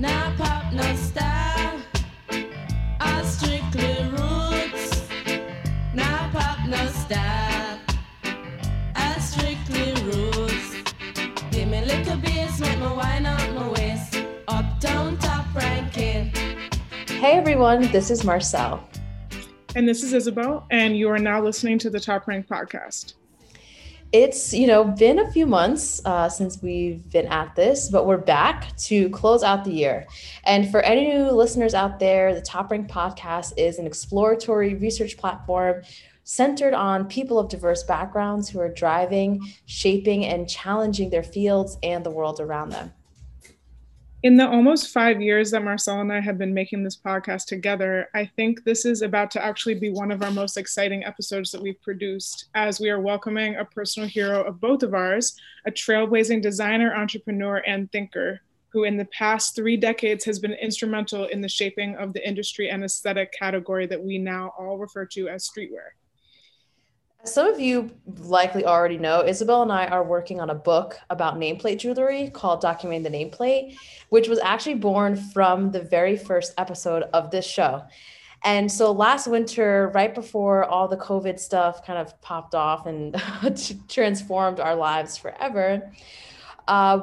Nah, pop, no style. I strictly roots. Nah, pop, no style. I strictly roots. Give me a little bass, make me wind up my waist. Uptown top ranking. Hey everyone, this is Marcel. And this is Isabel, and you are now listening to the Top Rank Podcast. It's, been a few months since we've been at this, but we're back to close out the year. And for any new listeners out there, the Top Rank Podcast is an exploratory research platform centered on people of diverse backgrounds who are driving, shaping, and challenging their fields and the world around them. In the almost 5 years that Marcel and I have been making this podcast together, I think this is about to actually be one of our most exciting episodes that we've produced, as we are welcoming a personal hero of both of ours, a trailblazing designer, entrepreneur, and thinker, who in the past 3 decades has been instrumental in the shaping of the industry and aesthetic category that we now all refer to as streetwear. As some of you likely already know, Isabel and I are working on a book about nameplate jewelry called Documenting the Nameplate, which was actually born from the very first episode of this show. And so last winter, right before all the COVID stuff kind of popped off and transformed our lives forever,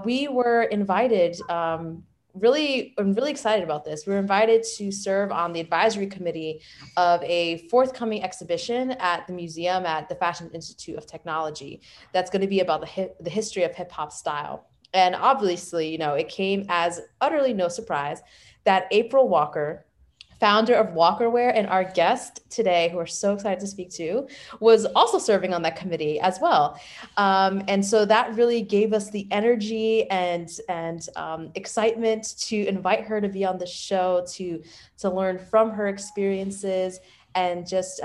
we were invited, I'm really excited about this. We were invited to serve on the advisory committee of a forthcoming exhibition at the museum at the Fashion Institute of Technology that's going to be about the history of hip hop style. And obviously, it came as utterly no surprise that April Walker, founder of Walker Wear, and our guest today, who we're so excited to speak to, was also serving on that committee as well. And so that really gave us the energy and excitement to invite her to be on the show, to learn from her experiences and just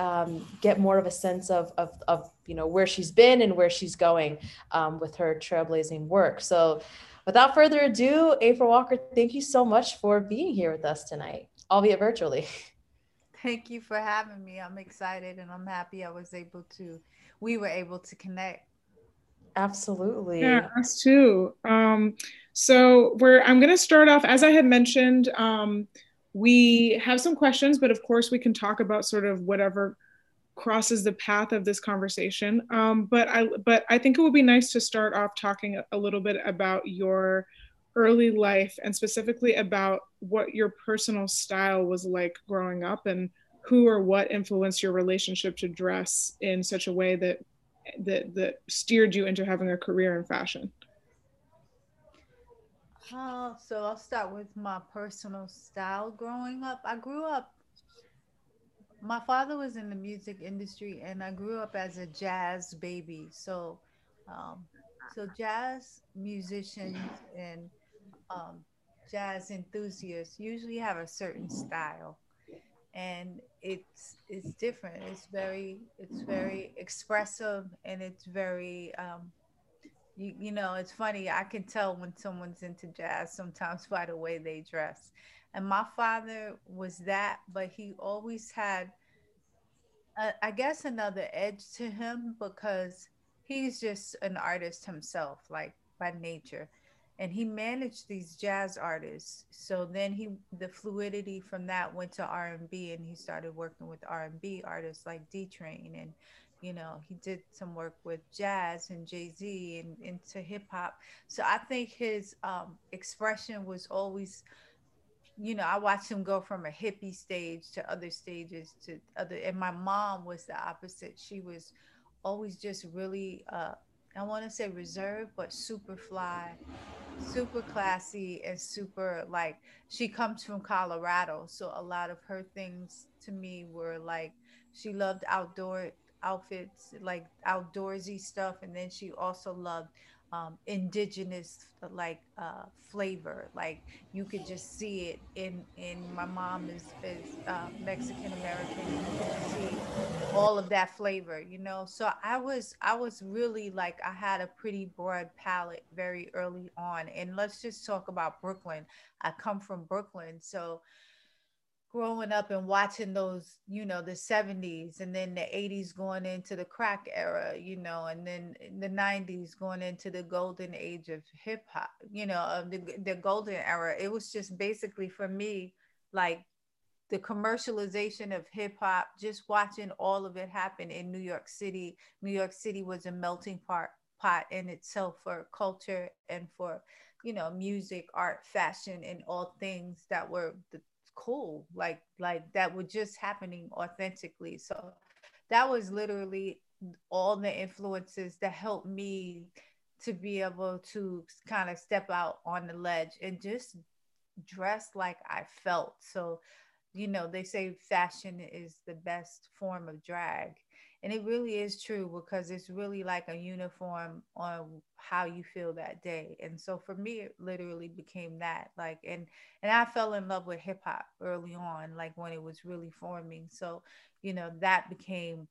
get more of a sense of where she's been and where she's going with her trailblazing work. So without further ado, April Walker, thank you so much for being here with us tonight, albeit virtually. Thank you for having me. I'm excited and I'm happy we were able to connect. Absolutely. Yeah, us too. I'm going to start off, as I had mentioned, we have some questions, but of course we can talk about sort of whatever crosses the path of this conversation. But I think it would be nice to start off talking a little bit about your early life and specifically about what your personal style was like growing up and who or what influenced your relationship to dress in such a way that steered you into having a career in fashion. So I'll start with my personal style growing up. My father was in the music industry and I grew up as a jazz baby. So jazz musicians and jazz enthusiasts usually have a certain style, and it's different. It's very expressive, and it's very it's funny. I can tell when someone's into jazz sometimes by the way they dress. And my father was that, but he always had, another edge to him because he's just an artist himself, like by nature. And he managed these jazz artists. So then the fluidity from that went to R&B, and he started working with R&B artists like D-Train. And, he did some work with jazz and Jay-Z and into hip hop. So I think his expression was always, I watched him go from a hippie stage to other stages and my mom was the opposite. She was always just really, I want to say reserved, but super fly, super classy, and super like, she comes from Colorado. So a lot of her things to me were like, she loved outdoor outfits, like outdoorsy stuff. And then she also loved indigenous flavor. Like you could just see it in my mom is Mexican American. You could see all of that flavor, So I was really like, I had a pretty broad palette very early on. And let's just talk about Brooklyn. I come from Brooklyn. So growing up and watching those, you know, the 70s and then the 80s going into the crack era, you know, and then the 90s going into the golden age of hip hop, you know, of the golden era. It was just basically for me, like the commercialization of hip hop, just watching all of it happen in New York City. New York City was a melting pot in itself for culture and for, you know, music, art, fashion, and all things that were cool, like that were just happening authentically. So that was literally all the influences that helped me to be able to kind of step out on the ledge and just dress like I felt. So, you know, they say fashion is the best form of drag. And it really is true, because it's really like a uniform on how you feel that day. And so for me, it literally became that, like, and I fell in love with hip hop early on, like when it was really forming. So, you know, that became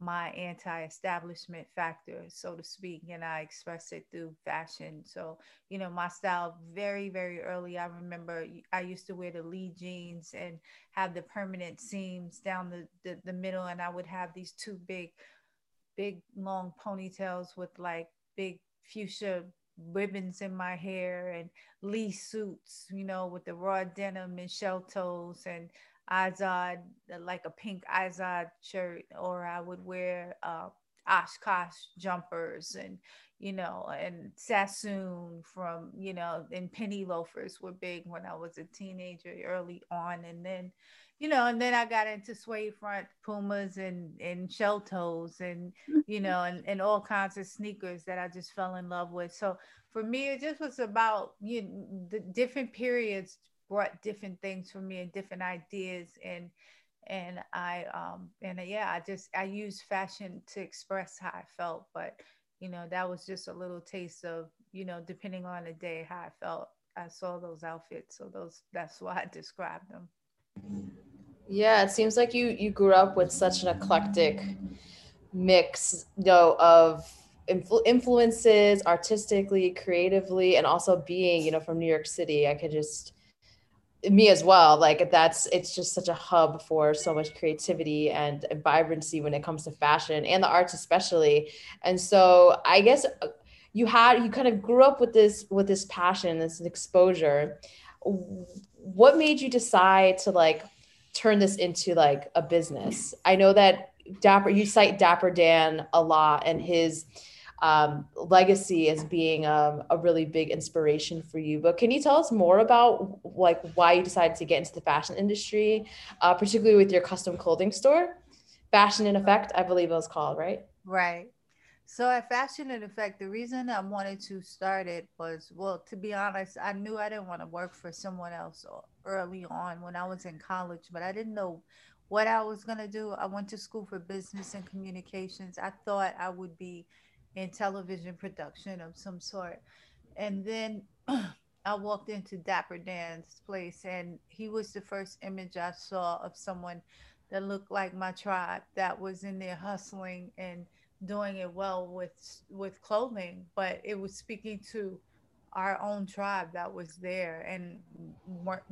my anti-establishment factor, so to speak. And I expressed it through fashion. So, you know, my style very, very early. I remember I used to wear the Lee jeans and have the permanent seams down the middle. And I would have these two big long ponytails with like big fuchsia ribbons in my hair, and Lee suits, you know, with the raw denim and shell toes, and Izod, like a pink Izod shirt, or I would wear Oshkosh jumpers, and, you know, and Sassoon from, you know, and penny loafers were big when I was a teenager early on. And then, you know, and then I got into suede front Pumas and shell toes, and, you know, and all kinds of sneakers that I just fell in love with. So for me, it just was about, you know, the different periods brought different things for me and different ideas, and I used fashion to express how I felt. But, you know, that was just a little taste of, you know, depending on the day how I felt. I saw those outfits, so that's why I described them. Yeah, it seems like you grew up with such an eclectic mix, though, of influences artistically, creatively, and also being, you know, from New York City. I could just me as well, like it's just such a hub for so much creativity and vibrancy when it comes to fashion and the arts especially. And so I guess you kind of grew up with this passion, this exposure. What made you decide to like turn this into like a business? I know that you cite Dapper Dan a lot, and his legacy as being a really big inspiration for you. But can you tell us more about like why you decided to get into the fashion industry, particularly with your custom clothing store, Fashion in Effect, I believe it was called, right? Right. So at Fashion in Effect, the reason I wanted to start it was, well, to be honest, I knew I didn't want to work for someone else early on when I was in college, but I didn't know what I was going to do. I went to school for business and communications. I thought I would be in television production of some sort. And then I walked into Dapper Dan's place, and he was the first image I saw of someone that looked like my tribe, that was in there hustling and doing it well with clothing, but it was speaking to our own tribe that was there, and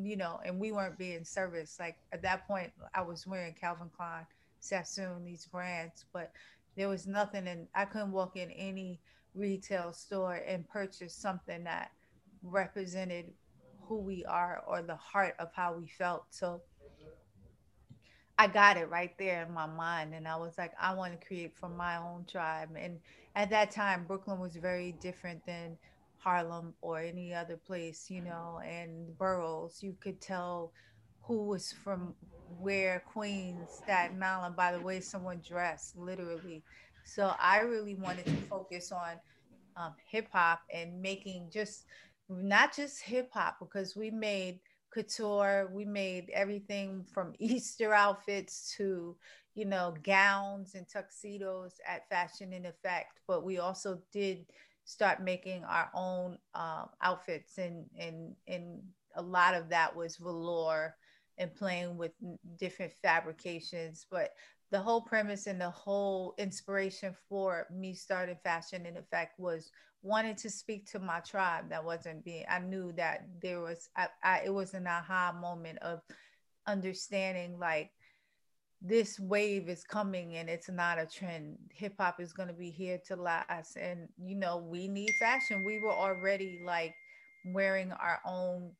you know, and we weren't being serviced. Like at that point, I was wearing Calvin Klein, Sassoon, these brands, but there was nothing, and I couldn't walk in any retail store and purchase something that represented who we are or the heart of how we felt. So I got it right there in my mind, and I was like, I want to create for my own tribe. And at that time, Brooklyn was very different than Harlem or any other place, you know, and boroughs. You could tell who was from where, Queens, Staten Island, by the way someone dressed, literally. So I really wanted to focus on hip hop and making not just hip hop, because we made couture, we made everything from Easter outfits to, you know, gowns and tuxedos at Fashion in Effect, but we also did start making our own outfits, and a lot of that was velour and playing with different fabrications. But the whole premise and the whole inspiration for me starting Fashion in Effect was wanting to speak to my tribe that wasn't being, I knew that there was, it was an aha moment of understanding like this wave is coming and it's not a trend. Hip hop is going to be here to last. And, you know, we need fashion. We were already like wearing our own,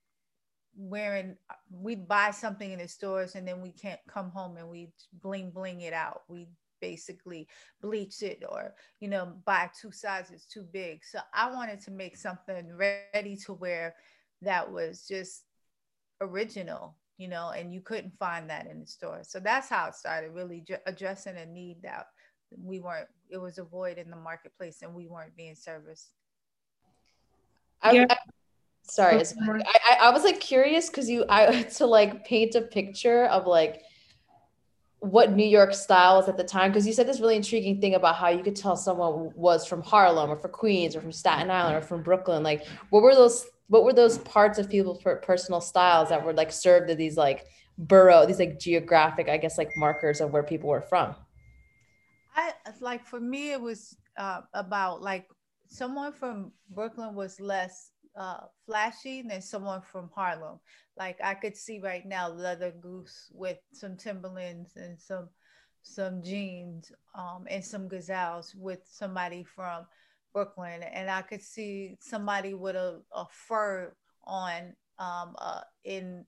we buy something in the stores and then we can't come home and we bling it out. We basically bleach it or, you know, buy two sizes too big. So I wanted to make something ready to wear that was just original, you know, and you couldn't find that in the store. So that's how it started, really addressing a need that it was a void in the marketplace and we weren't being serviced. I was like curious because to like paint a picture of like what New York style was at the time, because you said this really intriguing thing about how you could tell someone was from Harlem or from Queens or from Staten Island or from Brooklyn. Like, what were those parts of people's personal styles that were like served as these like these like geographic, I guess, like markers of where people were from? For me, it was about like someone from Brooklyn was less flashy than someone from Harlem. Like I could see right now leather goose with some Timberlands and some jeans and some gazelles with somebody from Brooklyn, and I could see somebody with a fur on in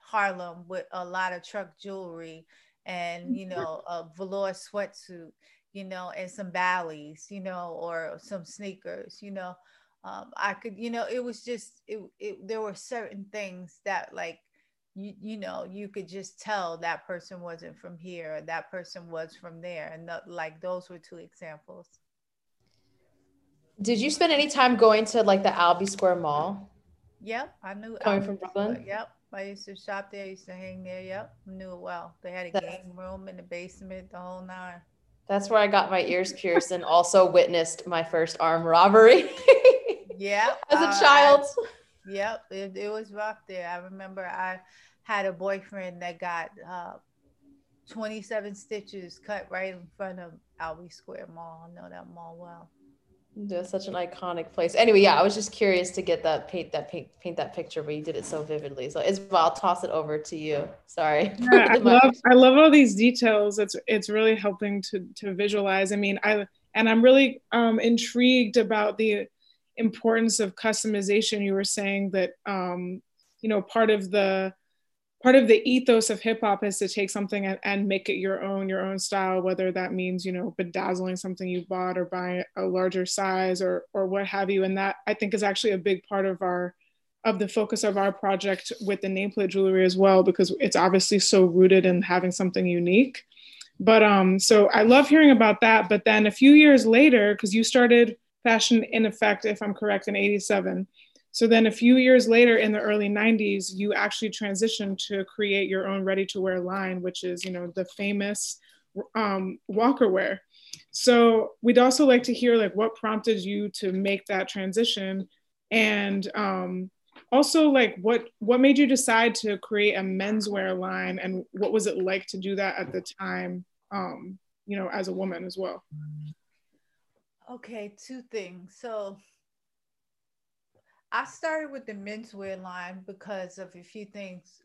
Harlem with a lot of truck jewelry and, you know, a velour sweatsuit, you know, and some Bally's, you know, or some sneakers, you know. I could, you know, it was just, there were certain things that like, you know, you could just tell that person wasn't from here, or that person was from there. And like, those were two examples. Did you spend any time going to like the Albee Square Mall? Yep, I knew. Coming from Brooklyn? Yep, I used to shop there, I used to hang there, yep, knew it well. They had a game room in the basement, the whole nine. That's where I got my ears pierced and also witnessed my first armed robbery. Yeah. As a child. Yep, it was rough there. I remember I had a boyfriend that got 27 stitches cut right in front of Albee Square Mall. I know that mall well. That's such an iconic place. Anyway, yeah, I was just curious to get that paint that picture, but you did it so vividly. So Isma, I'll toss it over to you. Sorry. Yeah, I love all these details. It's really helping to visualize. I mean, I'm really intrigued about the importance of customization. You were saying that you know, part of the ethos of hip hop is to take something and make it your own style, whether that means, you know, bedazzling something you bought or buying a larger size or what have you. And that I think is actually a big part of the focus of our project with the nameplate jewelry as well, because it's obviously so rooted in having something unique. But so I love hearing about that. But then a few years later, because you started Fashion in Effect, if I'm correct, in 87. So then a few years later in the early 90s, you actually transitioned to create your own ready-to-wear line, which is, you know, the famous Walker Wear. So we'd also like to hear like what prompted you to make that transition, and also like what made you decide to create a menswear line, and what was it like to do that at the time, you know, as a woman as well? Okay, two things. So I started with the menswear line because of a few things.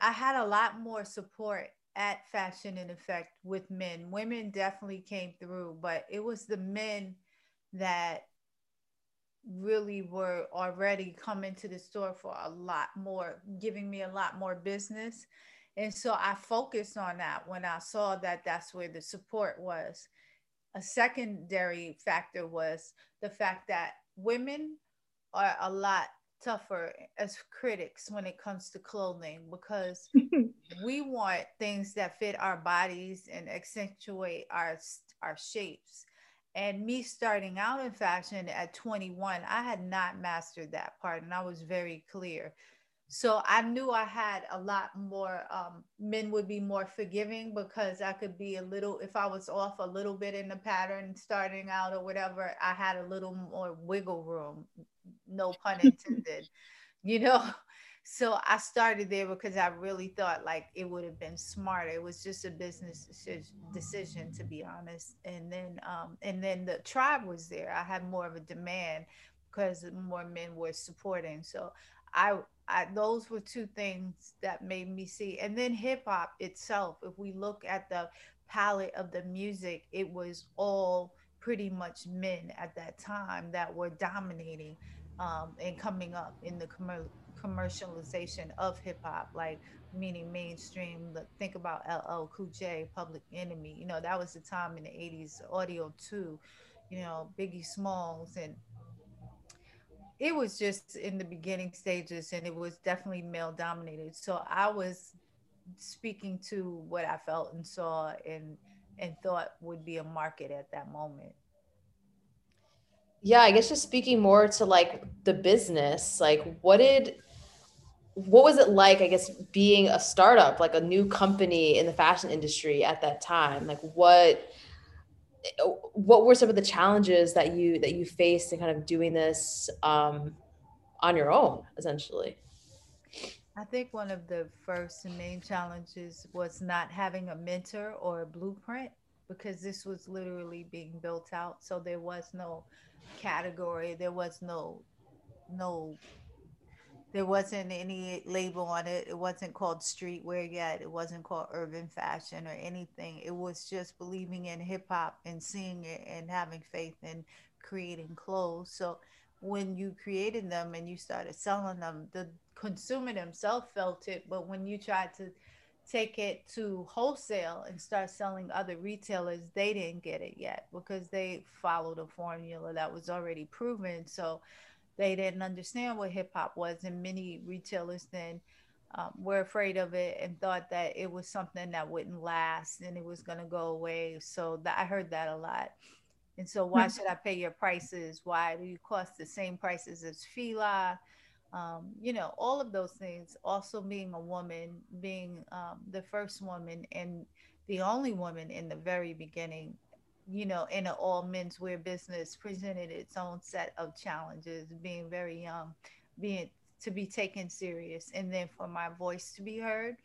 I had a lot more support at Fashion in Effect with men. Women definitely came through, but it was the men that really were already coming to the store for a lot more, giving me a lot more business. And so I focused on that when I saw that that's where the support was. A secondary factor was the fact that women are a lot tougher as critics when it comes to clothing, because we want things that fit our bodies and accentuate our shapes. And me starting out in fashion at 21, I had not mastered that part, and I was very clear. So I knew I had a lot more, men would be more forgiving because I could be if I was off a little bit in the pattern starting out or whatever, I had a little more wiggle room, no pun intended, you know? So I started there because I really thought like it would have been smarter. It was just a business decision, to be honest. And then the tribe was there. I had more of a demand because more men were supporting. So I Those were two things that made me see. And then hip hop itself, if we look at the palette of the music, it was all pretty much men at that time that were dominating and coming up in the commercialization of hip hop, like meaning mainstream. Think about LL Cool J, Public Enemy. You know, that was the time in the 80s, Audio Two, you know, Biggie Smalls, and it was just in the beginning stages, and it was definitely male dominated. So I was speaking to what I felt and saw and thought would be a market at that moment. Yeah, I guess just speaking more to like the business, like what was it like, I guess, being a startup, like a new company in the fashion industry at that time? Like what were some of the challenges that you faced in kind of doing this on your own, essentially? I think one of the first and main challenges was not having a mentor or a blueprint, because this was literally being built out. So there was no category. There was no, there wasn't any label on it. It wasn't called streetwear yet. It wasn't called urban fashion or anything. It was just believing in hip hop and seeing it and having faith in creating clothes. So when you created them and you started selling them, the consumer themselves felt it. But when you tried to take it to wholesale and start selling other retailers, they didn't get it yet, because they followed a formula that was already proven. So they didn't understand what hip hop was. And many retailers then were afraid of it and thought that it was something that wouldn't last and it was going to go away. So I heard that a lot. And so why should I pay your prices? Why do you cost the same prices as Fila? You know, all of those things. Also being a woman, being the first woman and the only woman in the very beginning, you know, in an all menswear business, presented its own set of challenges. Being very young, being to be taken serious, and then for my voice to be heard,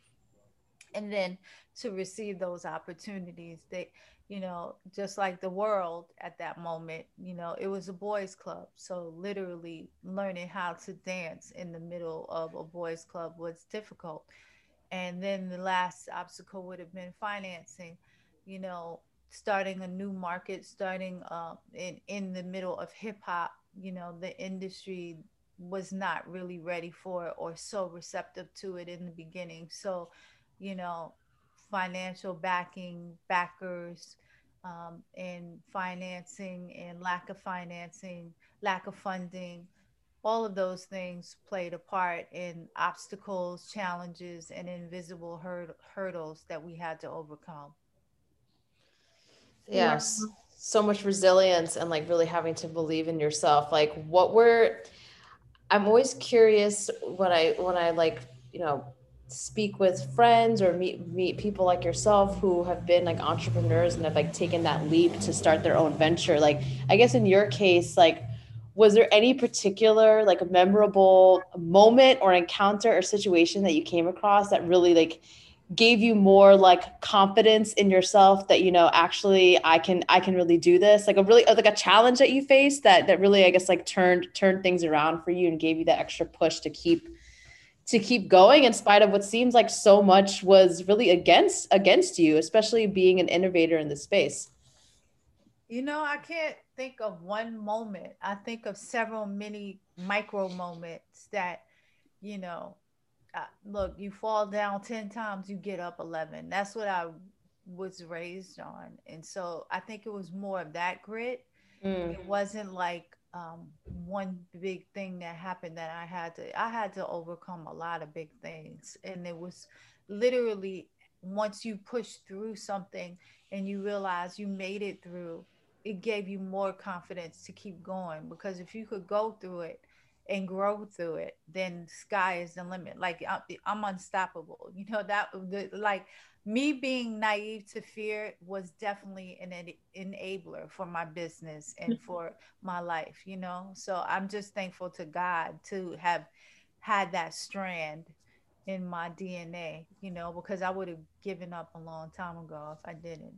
and then to receive those opportunities that, you know, just like the world at that moment, you know, it was a boys club. So literally learning how to dance in the middle of a boys club was difficult. And then the last obstacle would have been financing, you know, starting a new market, starting in the middle of hip hop. You know, the industry was not really ready for it or so receptive to it in the beginning. So, you know, financial backing, backers, and financing and lack of financing, lack of funding, all of those things played a part in obstacles, challenges, and invisible hurdles that we had to overcome. Yes. Yeah, so much resilience and like really having to believe in yourself. Like I'm always curious when I like, you know, speak with friends or meet people like yourself who have been like entrepreneurs and have like taken that leap to start their own venture. Like, I guess in your case, like, was there any particular like memorable moment or encounter or situation that you came across that really like gave you more like confidence in yourself that, you know, actually I can really do this? Like a challenge that you faced that really, I guess, like turned things around for you and gave you that extra push to keep going in spite of what seems like so much was really against you, especially being an innovator in this space? You know, I can't think of one moment. I think of several mini micro moments that, you know, look, you fall down 10 times, you get up 11. That's what I was raised on. And so I think it was more of that grit. Mm. It wasn't like, one big thing that happened that I had to overcome a lot of big things. And it was literally once you push through something and you realize you made it through, it gave you more confidence to keep going, because if you could go through it and grow through it, then sky is the limit. Like I'm unstoppable. You know, like me being naive to fear was definitely an enabler for my business and for my life, you know? So I'm just thankful to God to have had that strand in my DNA, you know, because I would have given up a long time ago if I didn't.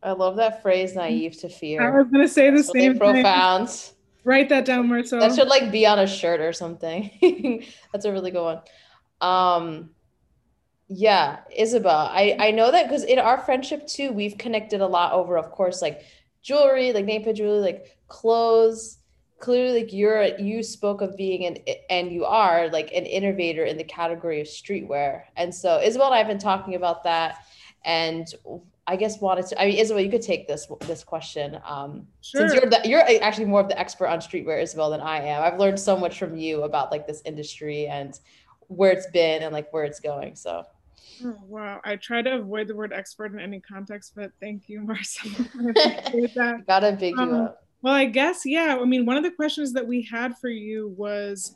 I love that phrase, naive to fear. I was going to say the same thing. Profound. Write that down, Marcel. That should like be on a shirt or something. That's a really good one. Yeah, Isabel. I know that because in our friendship too, we've connected a lot over, of course, like jewelry, like nail polish jewelry, like clothes. Clearly, like you spoke of being you are like an innovator in the category of streetwear. And so Isabel and I have been talking about that, and I guess Isabel, you could take this question. Sure. Since you're actually more of the expert on streetwear, Isabel, than I am. I've learned so much from you about like this industry and where it's been and like where it's going. So. Oh, wow. I try to avoid the word expert in any context, but thank you, Marcel. Gotta big you up. Well, I guess, yeah. I mean, one of the questions that we had for you was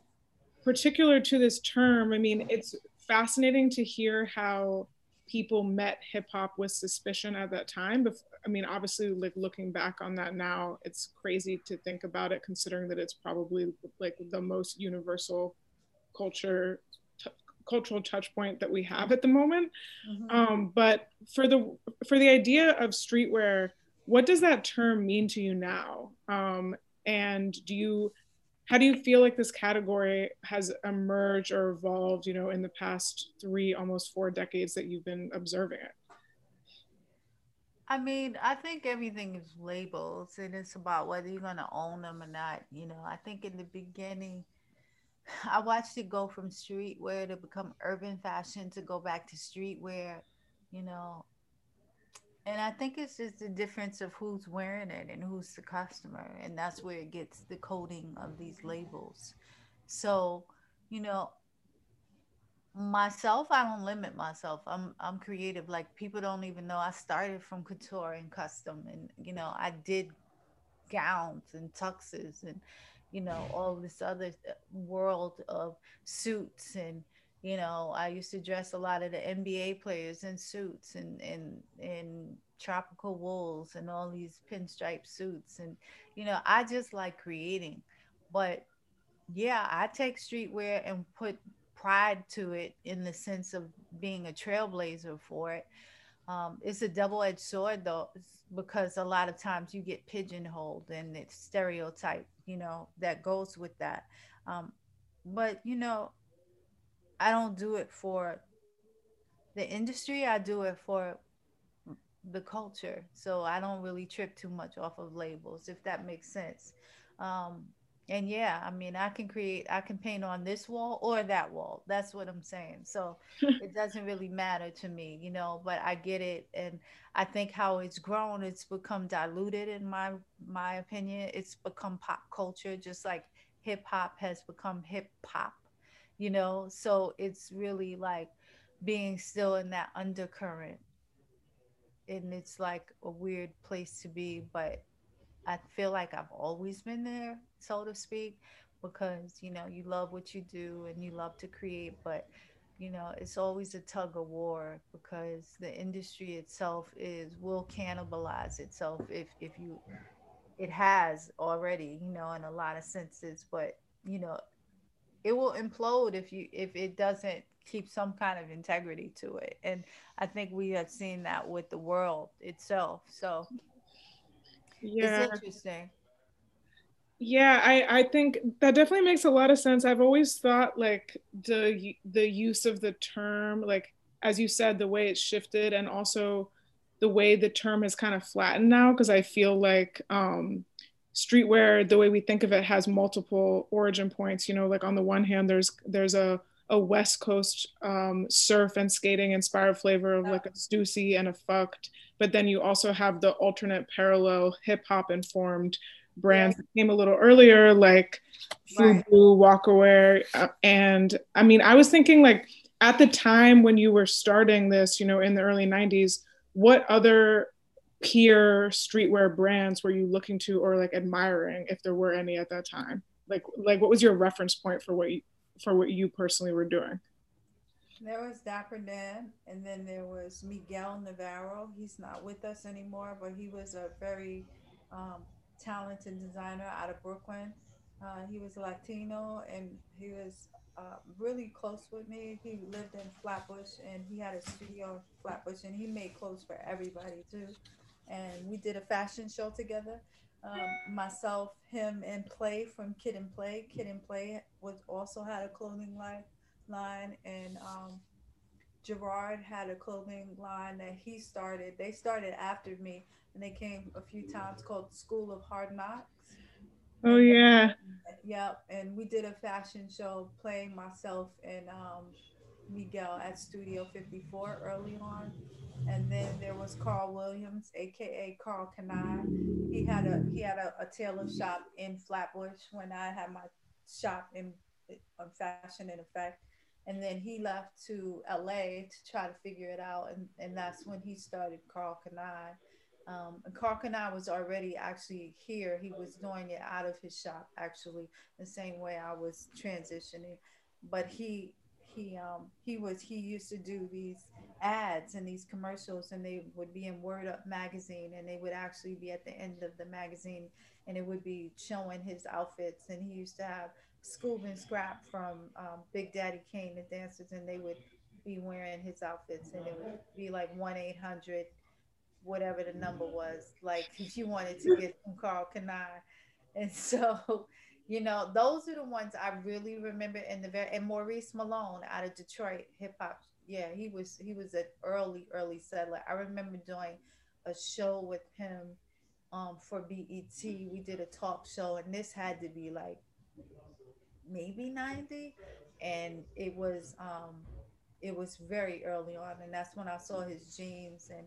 particular to this term. I mean, it's fascinating to hear how people met hip hop with suspicion at that time. I mean, obviously, like looking back on that now, it's crazy to think about it, considering that it's probably like the most universal cultural touch point that we have at the moment. Mm-hmm. But for the idea of streetwear, what does that term mean to you now? And how do you feel like this category has emerged or evolved, you know, in the past 3, almost 4 decades that you've been observing it? I mean, I think everything is labels, and it's about whether you're going to own them or not. You know, I think in the beginning, I watched it go from streetwear to become urban fashion to go back to streetwear, you know. And I think it's just the difference of who's wearing it and who's the customer. And that's where it gets the coding of these labels. So, you know, myself, I don't limit myself. I'm creative. Like, people don't even know I started from couture and custom. And, you know, I did gowns and tuxes and, you know, all this other world of suits. And, you know, I used to dress a lot of the NBA players in suits and tropical wools and all these pinstripe suits. And, you know, I just like creating. But yeah, I take streetwear and put pride to it in the sense of being a trailblazer for it. It's a double-edged sword, though, because a lot of times you get pigeonholed and it's stereotype, you know, that goes with that. But, you know, I don't do it for the industry. I do it for the culture. So I don't really trip too much off of labels, if that makes sense. And yeah, I mean, I can paint on this wall or that wall. That's what I'm saying. So it doesn't really matter to me, you know, but I get it. And I think how it's grown, it's become diluted in my opinion. It's become pop culture, just like hip hop has become hip hop. You know, so it's really like being still in that undercurrent, and it's like a weird place to be, but I feel like I've always been there, so to speak, because, you know, you love what you do and you love to create, but, you know, it's always a tug of war because the industry itself will cannibalize itself if it has already, you know, in a lot of senses, but, you know, it will implode if it doesn't keep some kind of integrity to it. And I think we have seen that with the world itself. So yeah. It's interesting. Yeah, I think that definitely makes a lot of sense. I've always thought like the use of the term, like, as you said, the way it shifted and also the way the term has kind of flattened now, because I feel like, streetwear, the way we think of it, has multiple origin points. You know, like on the one hand, there's a West Coast surf and skating inspired flavor of like a Stussy and a fucked, but then you also have the alternate parallel hip hop informed brands that came a little earlier, like FUBU, Walker Wear, and I mean, I was thinking like at the time when you were starting this, you know, in the early 90s, what other peer streetwear brands were you looking to or like admiring, if there were any at that time? Like what was your reference point for what you personally were doing? There was Dapper Dan, and then there was Miguel Navarro. He's not with us anymore, but he was a very talented designer out of Brooklyn. He was Latino, and he was really close with me. He lived in Flatbush, and he had a studio in Flatbush, and he made clothes for everybody too. And we did a fashion show together. myself, him, and Play from Kid and Play. Kid and Play was also had a clothing line, and Gerard had a clothing line that he started. They started after me, and they came a few times called School of Hard Knocks. Oh yeah. Yep, and we did a fashion show, Play, myself, and Miguel at Studio 54 early on. And then there was Carl Williams, aka Karl Kani. He had a tailor shop in Flatbush when I had my shop in Fashion in Effect. And then he left to LA to try to figure it out, and that's when he started Karl Kani. And Karl Kani was already actually here. He was doing it out of his shop, actually, the same way I was transitioning. But he used to do these ads and these commercials, and they would be in Word Up magazine, and they would actually be at the end of the magazine, and it would be showing his outfits. And he used to have Scoob and Scrap from Big Daddy Kane, the dancers, and they would be wearing his outfits, and it would be like 1-800, whatever the number was, like if you wanted to get some Karl Kani. And so, you know, those are the ones I really remember. And Maurice Malone out of Detroit, hip hop. Yeah, he was an early settler. I remember doing a show with him for BET. We did a talk show, and this had to be like maybe 90, and it was very early on, and that's when I saw his jeans. And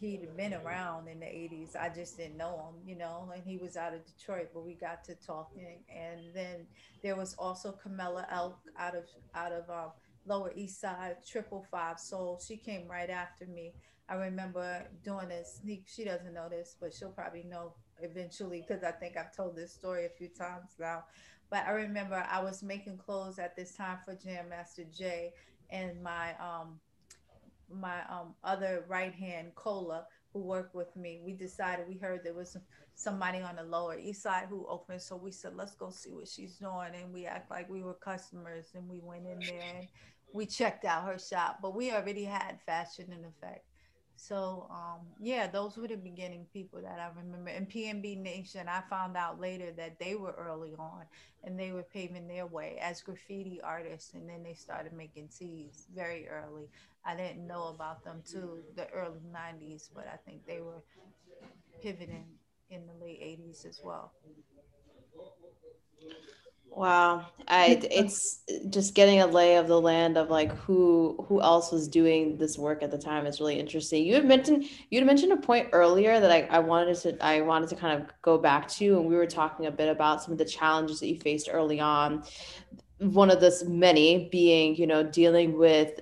he'd been around in the 80s. I just didn't know him, you know, and he was out of Detroit, but we got to talking. And then there was also Camilla Elk out of Lower East Side, 555 Soul. She came right after me. I remember doing a sneak. She doesn't know this, but she'll probably know eventually, because I think I've told this story a few times now. But I remember I was making clothes at this time for Jam Master Jay, and my other right hand, Cola, who worked with me, we heard there was somebody on the Lower East Side who opened, so we said, let's go see what she's doing. And we act like we were customers, and we went in there and we checked out her shop, but we already had Fashion in Effect. So yeah, those were the beginning people that I remember. And PNB Nation, I found out later that they were early on, and they were paving their way as graffiti artists, and then they started making tees very early. I didn't know about them till the early 90s, but I think they were pivoting in the late 80s as well. Wow, it's just getting a lay of the land of like who else was doing this work at the time is really interesting. You had mentioned a point earlier that I wanted to kind of go back to, and we were talking a bit about some of the challenges that you faced early on. One of those many being, you know, dealing with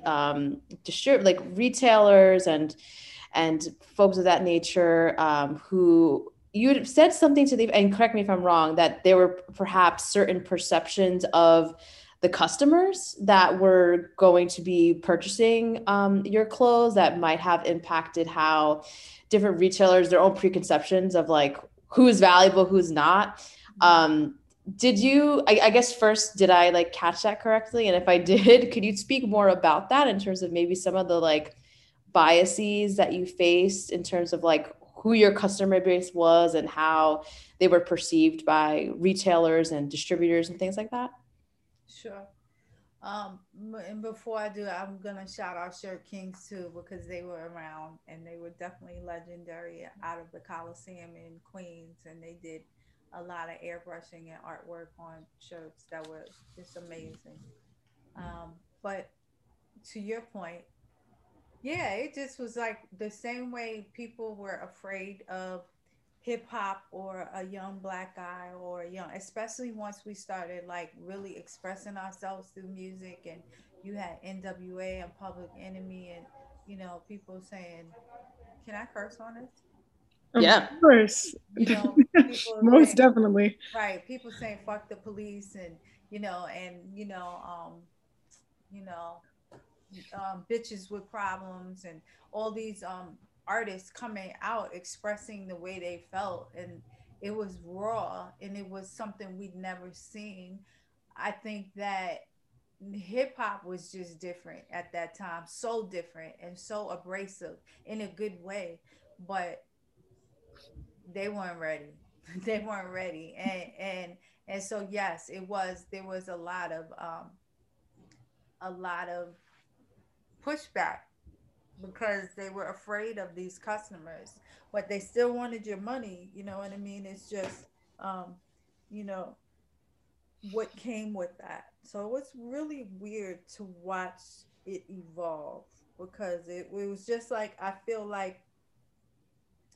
retailers and folks of that nature who. You said something to the, and correct me if I'm wrong, that there were perhaps certain perceptions of the customers that were going to be purchasing your clothes that might have impacted how different retailers, their own preconceptions of like who is valuable, who's not. Did I like catch that correctly? And if I did, could you speak more about that in terms of maybe some of the like biases that you faced in terms of like who your customer base was and how they were perceived by retailers and distributors and things like that? Sure. And before I do, I'm going to shout out Shirt Kings too, because they were around and they were definitely legendary out of the Coliseum in Queens. And they did a lot of airbrushing and artwork on shirts that were just amazing. But to your point, yeah, it just was like the same way people were afraid of hip hop or a young black guy or especially once we started like really expressing ourselves through music, and you had NWA and Public Enemy, and you know, people saying, "Can I curse on this?" Yeah, of course. You know, most saying, definitely. Right, people saying "fuck the police" and bitches with problems, and all these artists coming out expressing the way they felt, and it was raw, and it was something we'd never seen. I think that hip-hop was just different at that time, so different and so abrasive in a good way, but they weren't ready They weren't ready. And so, yes, it was, there was a lot of pushback because they were afraid of these customers, but they still wanted your money. You know what I mean? It's just, you know, what came with that. So it's really weird to watch it evolve, because it was just like, I feel like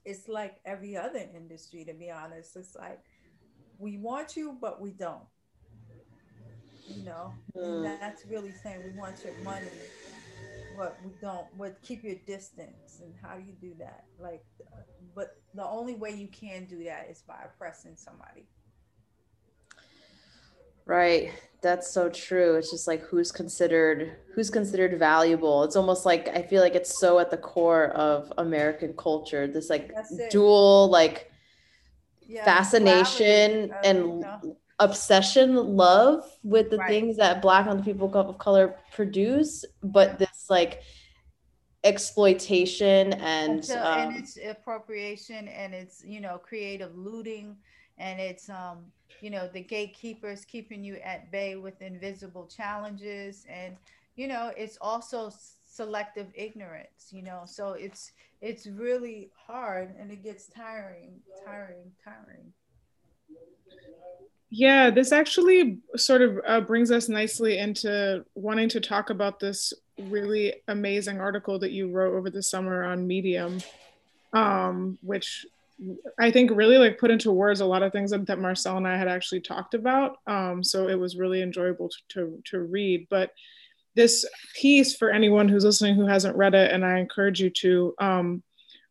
it's like every other industry, to be honest. It's like, we want you, but we don't, you know? And that's really saying we want your money, but we don't, but keep your distance. And how do you do that? Like, but the only way you can do that is by oppressing somebody. Right. That's so true. It's just like, who's considered valuable. It's almost like, I feel like it's so at the core of American culture, this like dual, like fascination and obsession, love with the things that Black and people of color produce, but this like exploitation and it's appropriation, and it's, you know, creative looting, and it's, you know, the gatekeepers keeping you at bay with invisible challenges. And, you know, it's also selective ignorance, you know, so it's really hard, and it gets tiring. Yeah, this actually sort of brings us nicely into wanting to talk about this really amazing article that you wrote over the summer on Medium, which I think really like put into words a lot of things that Marcel and I had actually talked about. So it was really enjoyable to read. But this piece, for anyone who's listening who hasn't read it, and I encourage you to,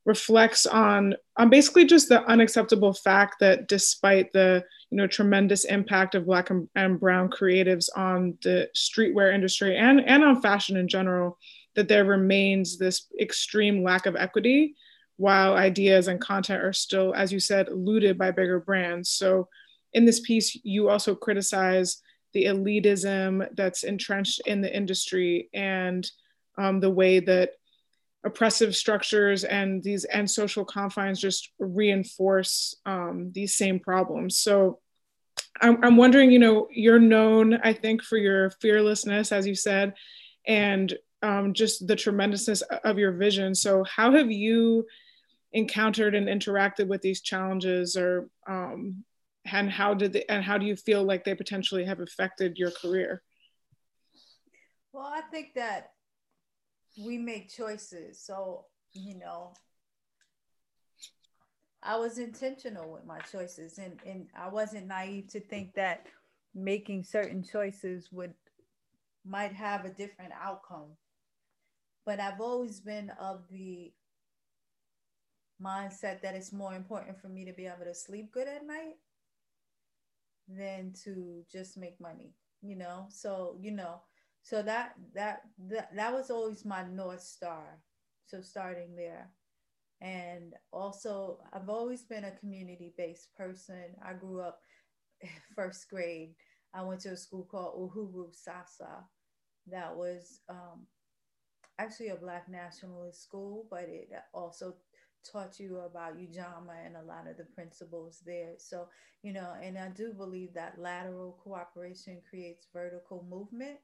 reflects on basically just the unacceptable fact that despite the, you know, tremendous impact of Black and brown creatives on the streetwear industry and on fashion in general, that there remains this extreme lack of equity, while ideas and content are still, as you said, looted by bigger brands. So in this piece, you also criticize the elitism that's entrenched in the industry, and the way that oppressive structures and social confines just reinforce these same problems. So I'm wondering, you know, you're known, I think, for your fearlessness, as you said, and just the tremendousness of your vision. So how have you encountered and interacted with these challenges, or and how do you feel like they potentially have affected your career? Well, I think that we make choices. So, you know, I was intentional with my choices, and I wasn't naive to think that making certain choices might have a different outcome. But I've always been of the mindset that it's more important for me to be able to sleep good at night than to just make money, you know? So, you know, so that was always my North Star. So starting there. And also, I've always been a community-based person. I grew up first grade. I went to a school called Uhuru Sasa that was actually a Black nationalist school, but it also taught you about Ujamaa and a lot of the principles there. So, you know, and I do believe that lateral cooperation creates vertical movement.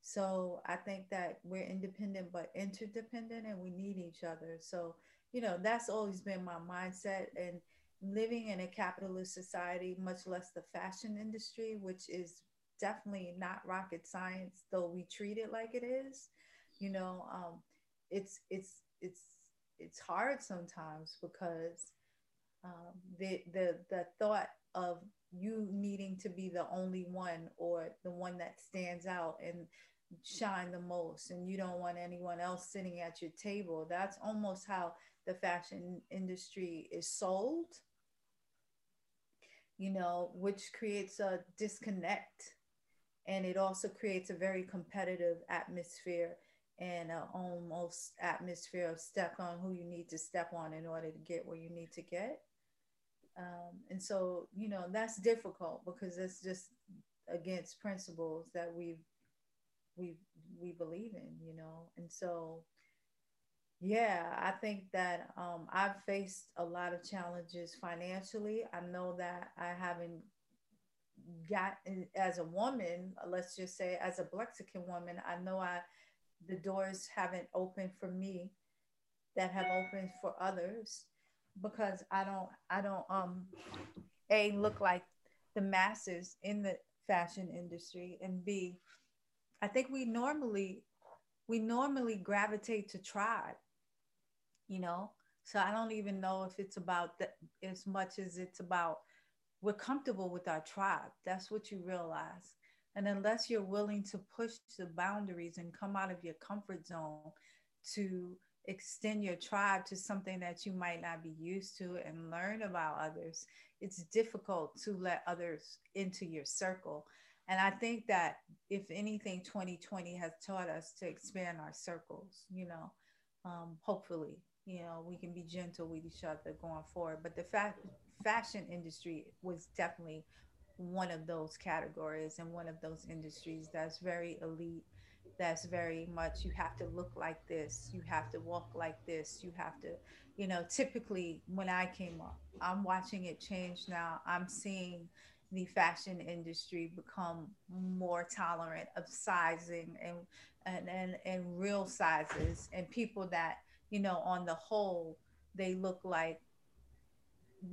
So I think that we're independent but interdependent, and we need each other. So, you know, that's always been my mindset. And living in a capitalist society, much less the fashion industry, which is definitely not rocket science, though we treat it like it is, you know, it's hard sometimes, because the thought of you needing to be the only one, or the one that stands out and shine the most, and you don't want anyone else sitting at your table. That's almost how the fashion industry is sold, you know, which creates a disconnect, and it also creates a very competitive atmosphere, and an almost atmosphere of step on who you need to step on in order to get where you need to get. And so, you know, that's difficult, because it's just against principles that we believe in, you know. And so Yeah, I think that I've faced a lot of challenges financially. I know that I haven't gotten, as a woman, let's just say as a Blexican woman, I know the doors haven't opened for me that have opened for others, because I don't A, look like the masses in the fashion industry, and B, I think we normally gravitate to tribe, you know? So I don't even know if it's about that as much as it's about, we're comfortable with our tribe. That's what you realize. And unless you're willing to push the boundaries and come out of your comfort zone to extend your tribe to something that you might not be used to and learn about others, it's difficult to let others into your circle. And I think that if anything, 2020 has taught us to expand our circles, you know, hopefully, you know, we can be gentle with each other going forward. But the fashion industry was definitely one of those categories and one of those industries that's very elite, that's very much, you have to look like this, you have to walk like this, you have to, you know, typically when I came up, I'm watching it change now. I'm seeing the fashion industry become more tolerant of sizing and real sizes, and people that, you know, on the whole, they look like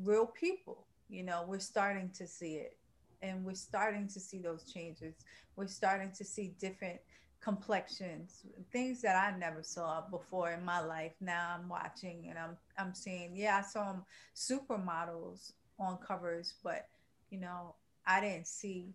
real people. You know, we're starting to see it, and we're starting to see those changes. We're starting to see different complexions, things that I never saw before in my life. Now I'm watching and I'm seeing, yeah, I saw them supermodels on covers, but you know, I didn't see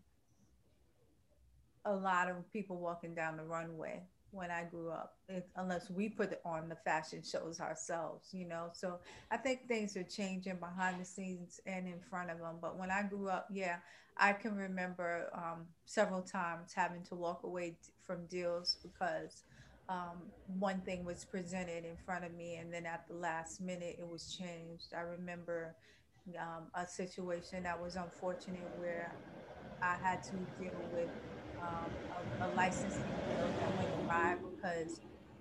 a lot of people walking down the runway when I grew up, unless we put on the fashion shows ourselves, you know? So I think things are changing behind the scenes and in front of them. But when I grew up, yeah, I can remember several times having to walk away from deals because one thing was presented in front of me, and then at the last minute it was changed. I remember a situation that was unfortunate where I had to deal with a licensing deal that went awry because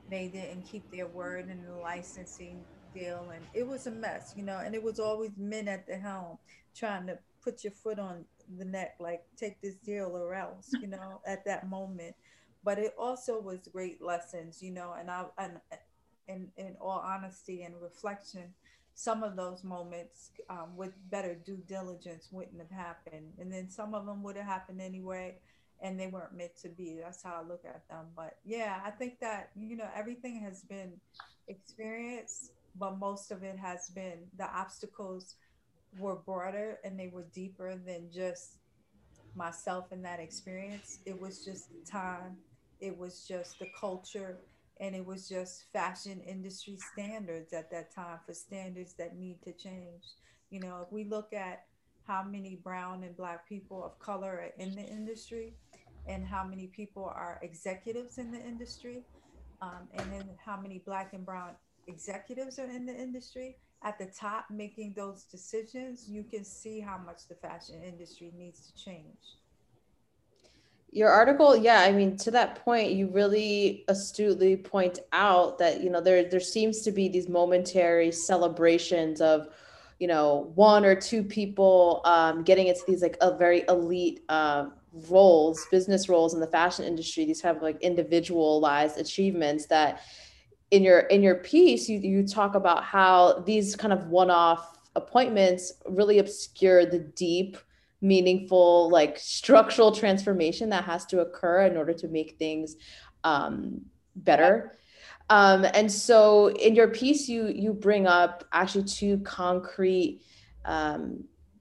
they didn't keep their word in the licensing deal, and it was a mess, you know. And it was always men at the helm trying to put your foot on the neck, like take this deal or else, you know, at that moment. But it also was great lessons, you know. And in all honesty and reflection, some of those moments with better due diligence wouldn't have happened. And then some of them would have happened anyway, and they weren't meant to be. That's how I look at them. But yeah, I think that, you know, everything has been experienced, but most of it has been, the obstacles were broader and they were deeper than just myself in that experience. It was just the time. It was just the culture. And it was just fashion industry standards at that time, for standards that need to change. You know, if we look at how many brown and black people of color are in the industry, and how many people are executives in the industry, and then how many black and brown executives are in the industry at the top making those decisions, you can see how much the fashion industry needs to change. Your article, yeah, I mean, to that point, you really astutely point out that, you know, there seems to be these momentary celebrations of, you know, one or two people getting into these like very elite roles, business roles in the fashion industry, these kind of like individualized achievements that in your piece, you talk about how these kind of one-off appointments really obscure the deep, meaningful, like structural transformation that has to occur in order to make things better. And so in your piece, you bring up actually two concrete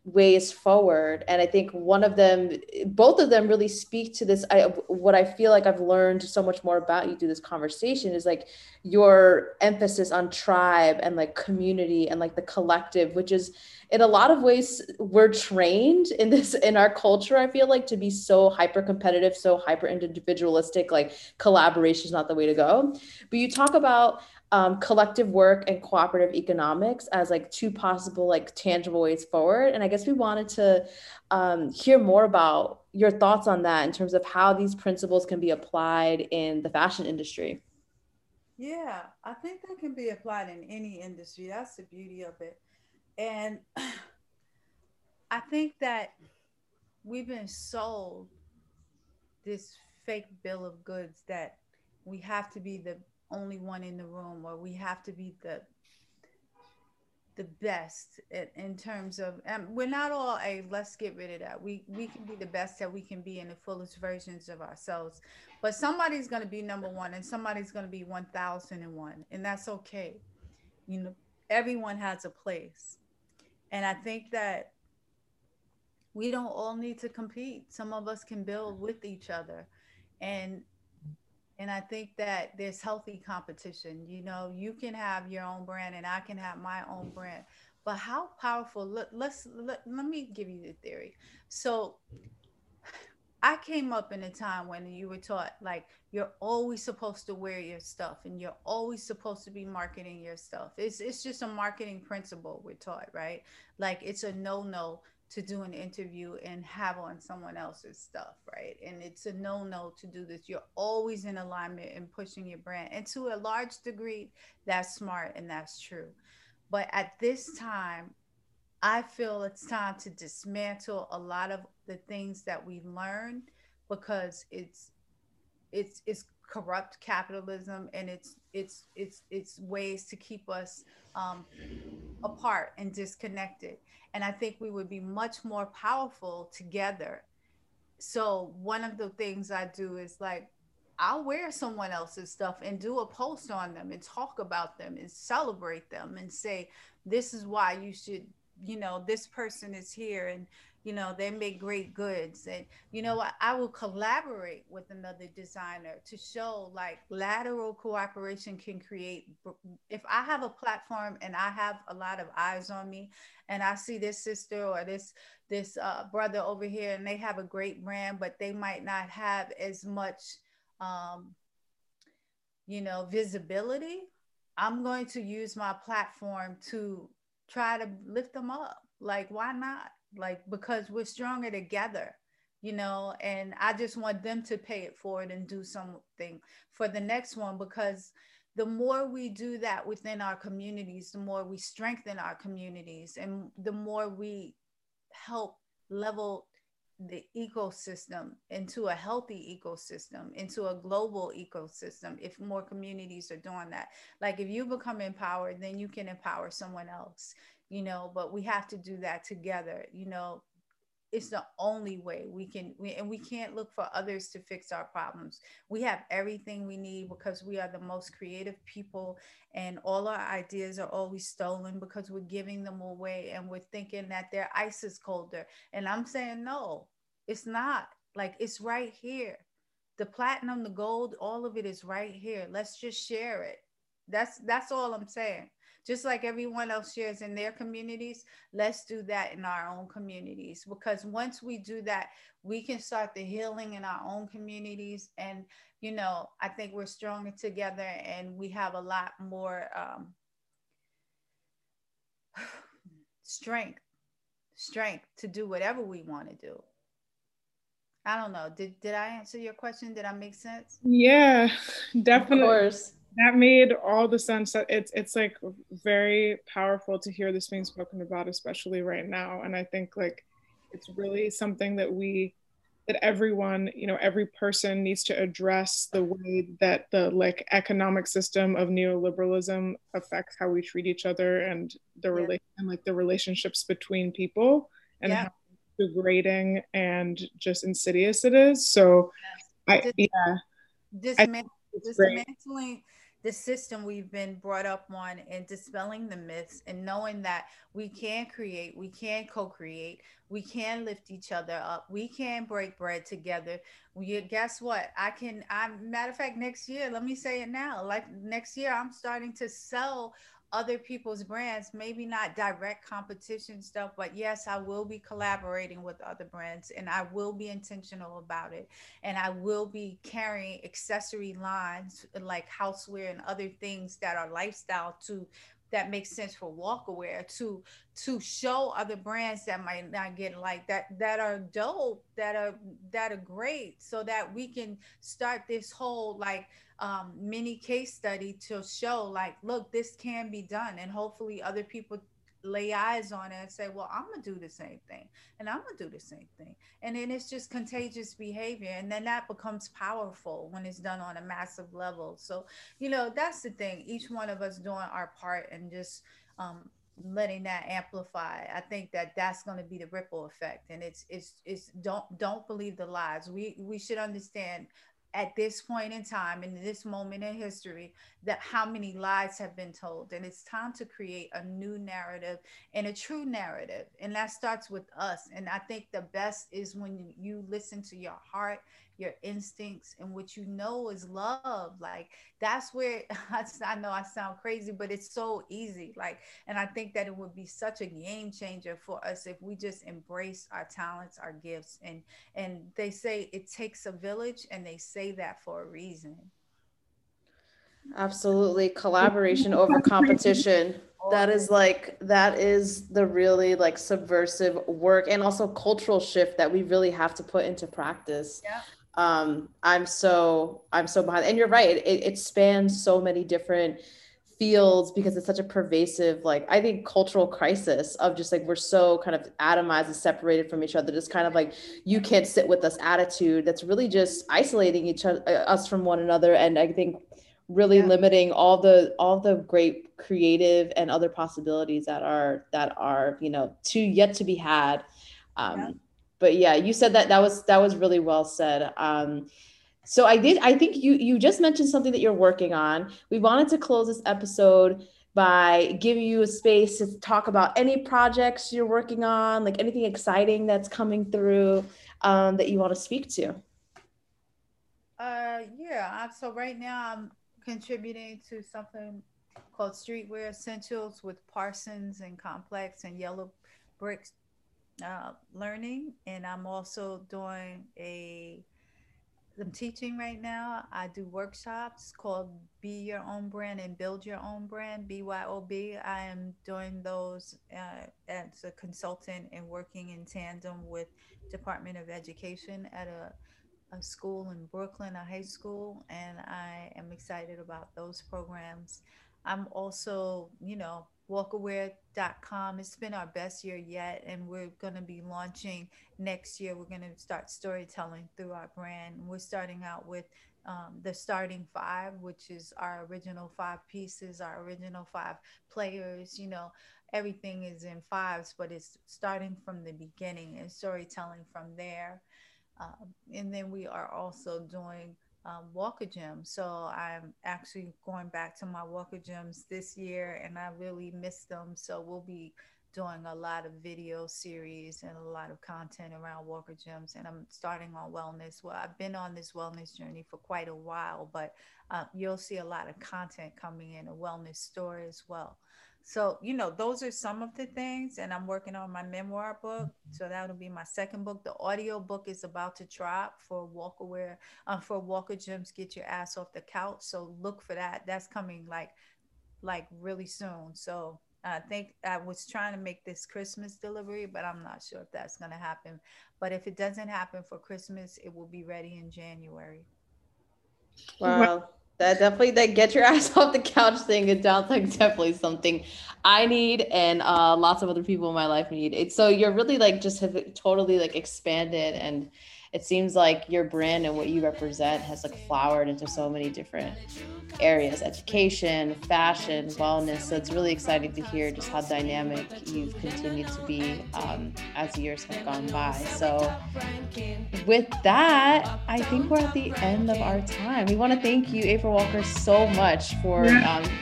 ways forward. And I think one of them, both of them really speak to this. What I feel like I've learned so much more about you through this conversation is like your emphasis on tribe and like community and like the collective, which is in a lot of ways we're trained in our culture, I feel like, to be so hyper competitive, so hyper individualistic, like collaboration is not the way to go. But you talk about collective work and cooperative economics as like two possible like tangible ways forward. And I guess we wanted to hear more about your thoughts on that in terms of how these principles can be applied in the fashion industry. Yeah, I think that can be applied in any industry. That's the beauty of it. And I think that we've been sold this fake bill of goods that we have to be the only one in the room, or we have to be the best in terms of, and we're not all a, let's get rid of that. We can be the best that we can be in the fullest versions of ourselves, but somebody's going to be number one and somebody's going to be 1001, and that's okay. You know, everyone has a place. And I think that we don't all need to compete. Some of us can build with each other. And I think that there's healthy competition. You know, you can have your own brand and I can have my own brand. But how powerful, let me give you the theory. So I came up in a time when you were taught, like, you're always supposed to wear your stuff and you're always supposed to be marketing your stuff. It's just a marketing principle we're taught, right? Like, it's a no-no to do an interview and have on someone else's stuff, right? And it's a no-no to do this. You're always in alignment and pushing your brand. And to a large degree, that's smart and that's true. But at this time, I feel it's time to dismantle a lot of the things that we learned, because it's corrupt capitalism, and it's ways to keep us apart and disconnected. And I think we would be much more powerful together. So one of the things I do is, like, I'll wear someone else's stuff and do a post on them and talk about them and celebrate them and say, this is why you should, you know, this person is here and, you know, they make great goods. And, you know, I will collaborate with another designer to show, like, lateral cooperation can create. If I have a platform and I have a lot of eyes on me, and I see this sister or this brother over here, and they have a great brand, but they might not have as much, you know, visibility, I'm going to use my platform to try to lift them up. Like, why not? Like, because we're stronger together, you know, and I just want them to pay it forward and do something for the next one, because the more we do that within our communities, the more we strengthen our communities and the more we help level the ecosystem into a healthy ecosystem, into a global ecosystem, if more communities are doing that. Like, if you become empowered, then you can empower someone else, you know, but we have to do that together. You know, it's the only way we can't look for others to fix our problems. We have everything we need because we are the most creative people, and all our ideas are always stolen because we're giving them away and we're thinking that their ice is colder. And I'm saying, no, it's not. Like, it's right here. The platinum, the gold, all of it is right here. Let's just share it. That's all I'm saying. Just like everyone else shares in their communities, let's do that in our own communities. Because once we do that, we can start the healing in our own communities. And, you know, I think we're stronger together, and we have a lot more strength to do whatever we want to do. I don't know. Did I answer your question? Did I make sense? Yeah, definitely. Of course. That made all the sense. It's like very powerful to hear this being spoken about, especially right now. And I think, like, it's really something that everyone, you know, every person needs to address, the way that the, like, economic system of neoliberalism affects how we treat each other and the the relationships between people, and how degrading and just insidious it is. So dismantling the system we've been brought up on and dispelling the myths, and knowing that we can create, we can co-create, we can lift each other up, we can break bread together. Guess what? Matter of fact, next year, let me say it now, like, next year I'm starting to sell other people's brands, maybe not direct competition stuff, but yes, I will be collaborating with other brands, and I will be intentional about it. And I will be carrying accessory lines like houseware and other things that are lifestyle to that makes sense for Walker Wear to show other brands that might not get like that are dope, that are great, so that we can start this whole like mini case study to show like, look, this can be done, and hopefully other people lay eyes on it and say, well, I'm gonna do the same thing, and I'm gonna do the same thing. And then it's just contagious behavior, and then that becomes powerful when it's done on a massive level. So, you know, that's the thing, each one of us doing our part and just letting that amplify. I think that's going to be the ripple effect. And it's don't believe the lies. We should understand at this point in time, in this moment in history, that how many lies have been told. And it's time to create a new narrative and a true narrative. And that starts with us. And I think the best is when you listen to your heart, your instincts, and what you know is love. Like, that's where, I know I sound crazy, but it's so easy. Like, and I think that it would be such a game changer for us if we just embrace our talents, our gifts. And they say it takes a village, and they say that for a reason. Absolutely. Collaboration over competition. That is the really like subversive work, and also cultural shift that we really have to put into practice. Yeah. I'm so behind. And you're right. It spans so many different fields because it's such a pervasive, like, I think cultural crisis of just like, we're so kind of atomized and separated from each other. Just kind of like, you can't sit with us attitude. That's really just isolating us from one another. And I think really limiting all the great creative and other possibilities that are, you know, yet to be had. But yeah, you said that was really well said. So I think you just mentioned something that you're working on. We wanted to close this episode by giving you a space to talk about any projects you're working on, like anything exciting that's coming through that you want to speak to. So right now I'm contributing to something called Streetwear Essentials with Parsons and Complex and Yellow Bricks Learning, and I'm also doing I'm teaching right now. I do workshops called Be Your Own Brand and Build Your Own Brand, BYOB. I am doing those as a consultant and working in tandem with Department of Education at a school in Brooklyn, a high school, and I am excited about those programs. I'm also, you know, walkerwear.com. It's been our best year yet, and we're going to be launching next year. We're going to start storytelling through our brand. We're starting out with the starting five, which is our original five pieces, our original five players. You know, everything is in fives, but it's starting from the beginning and storytelling from there. And then we are also doing Walker Gym. So I'm actually going back to my Walker Gyms this year, and I really miss them. So we'll be doing a lot of video series and a lot of content around Walker Gyms. And I'm starting on wellness. Well, I've been on this wellness journey for quite a while, but you'll see a lot of content coming in a wellness store as well. So, you know, those are some of the things, and I'm working on my memoir book. So that'll be my second book. The audio book is about to drop for Walker Wear, for Walker Gym's Get Your Ass Off the Couch. So look for that. That's coming like really soon. So I think I was trying to make this Christmas delivery, but I'm not sure if that's going to happen. But if it doesn't happen for Christmas, it will be ready in January. Wow. That definitely, that get your ass off the couch thing, it sounds like definitely something I need, and lots of other people in my life need it. So you're really like just have totally like expanded, and it seems like your brand and what you represent has like flowered into so many different areas, education, fashion, wellness. So it's really exciting to hear just how dynamic you've continued to be as the years have gone by. So with that, I think we're at the end of our time. We want to thank you, April Walker, so much for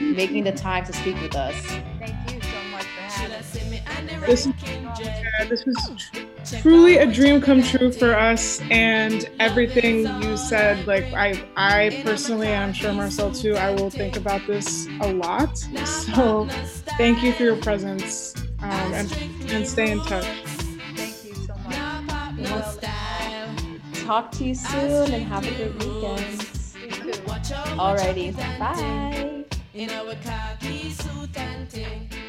making the time to speak with us. Thank you so much for having us. This was truly a dream come true for us, and everything you said, like I personally, I'm sure Marcel too, I will think about this a lot. So thank you for your presence, and stay in touch. Thank you so much. Talk to you soon, and have a good weekend. Alrighty, bye. in our khaki suit and thing.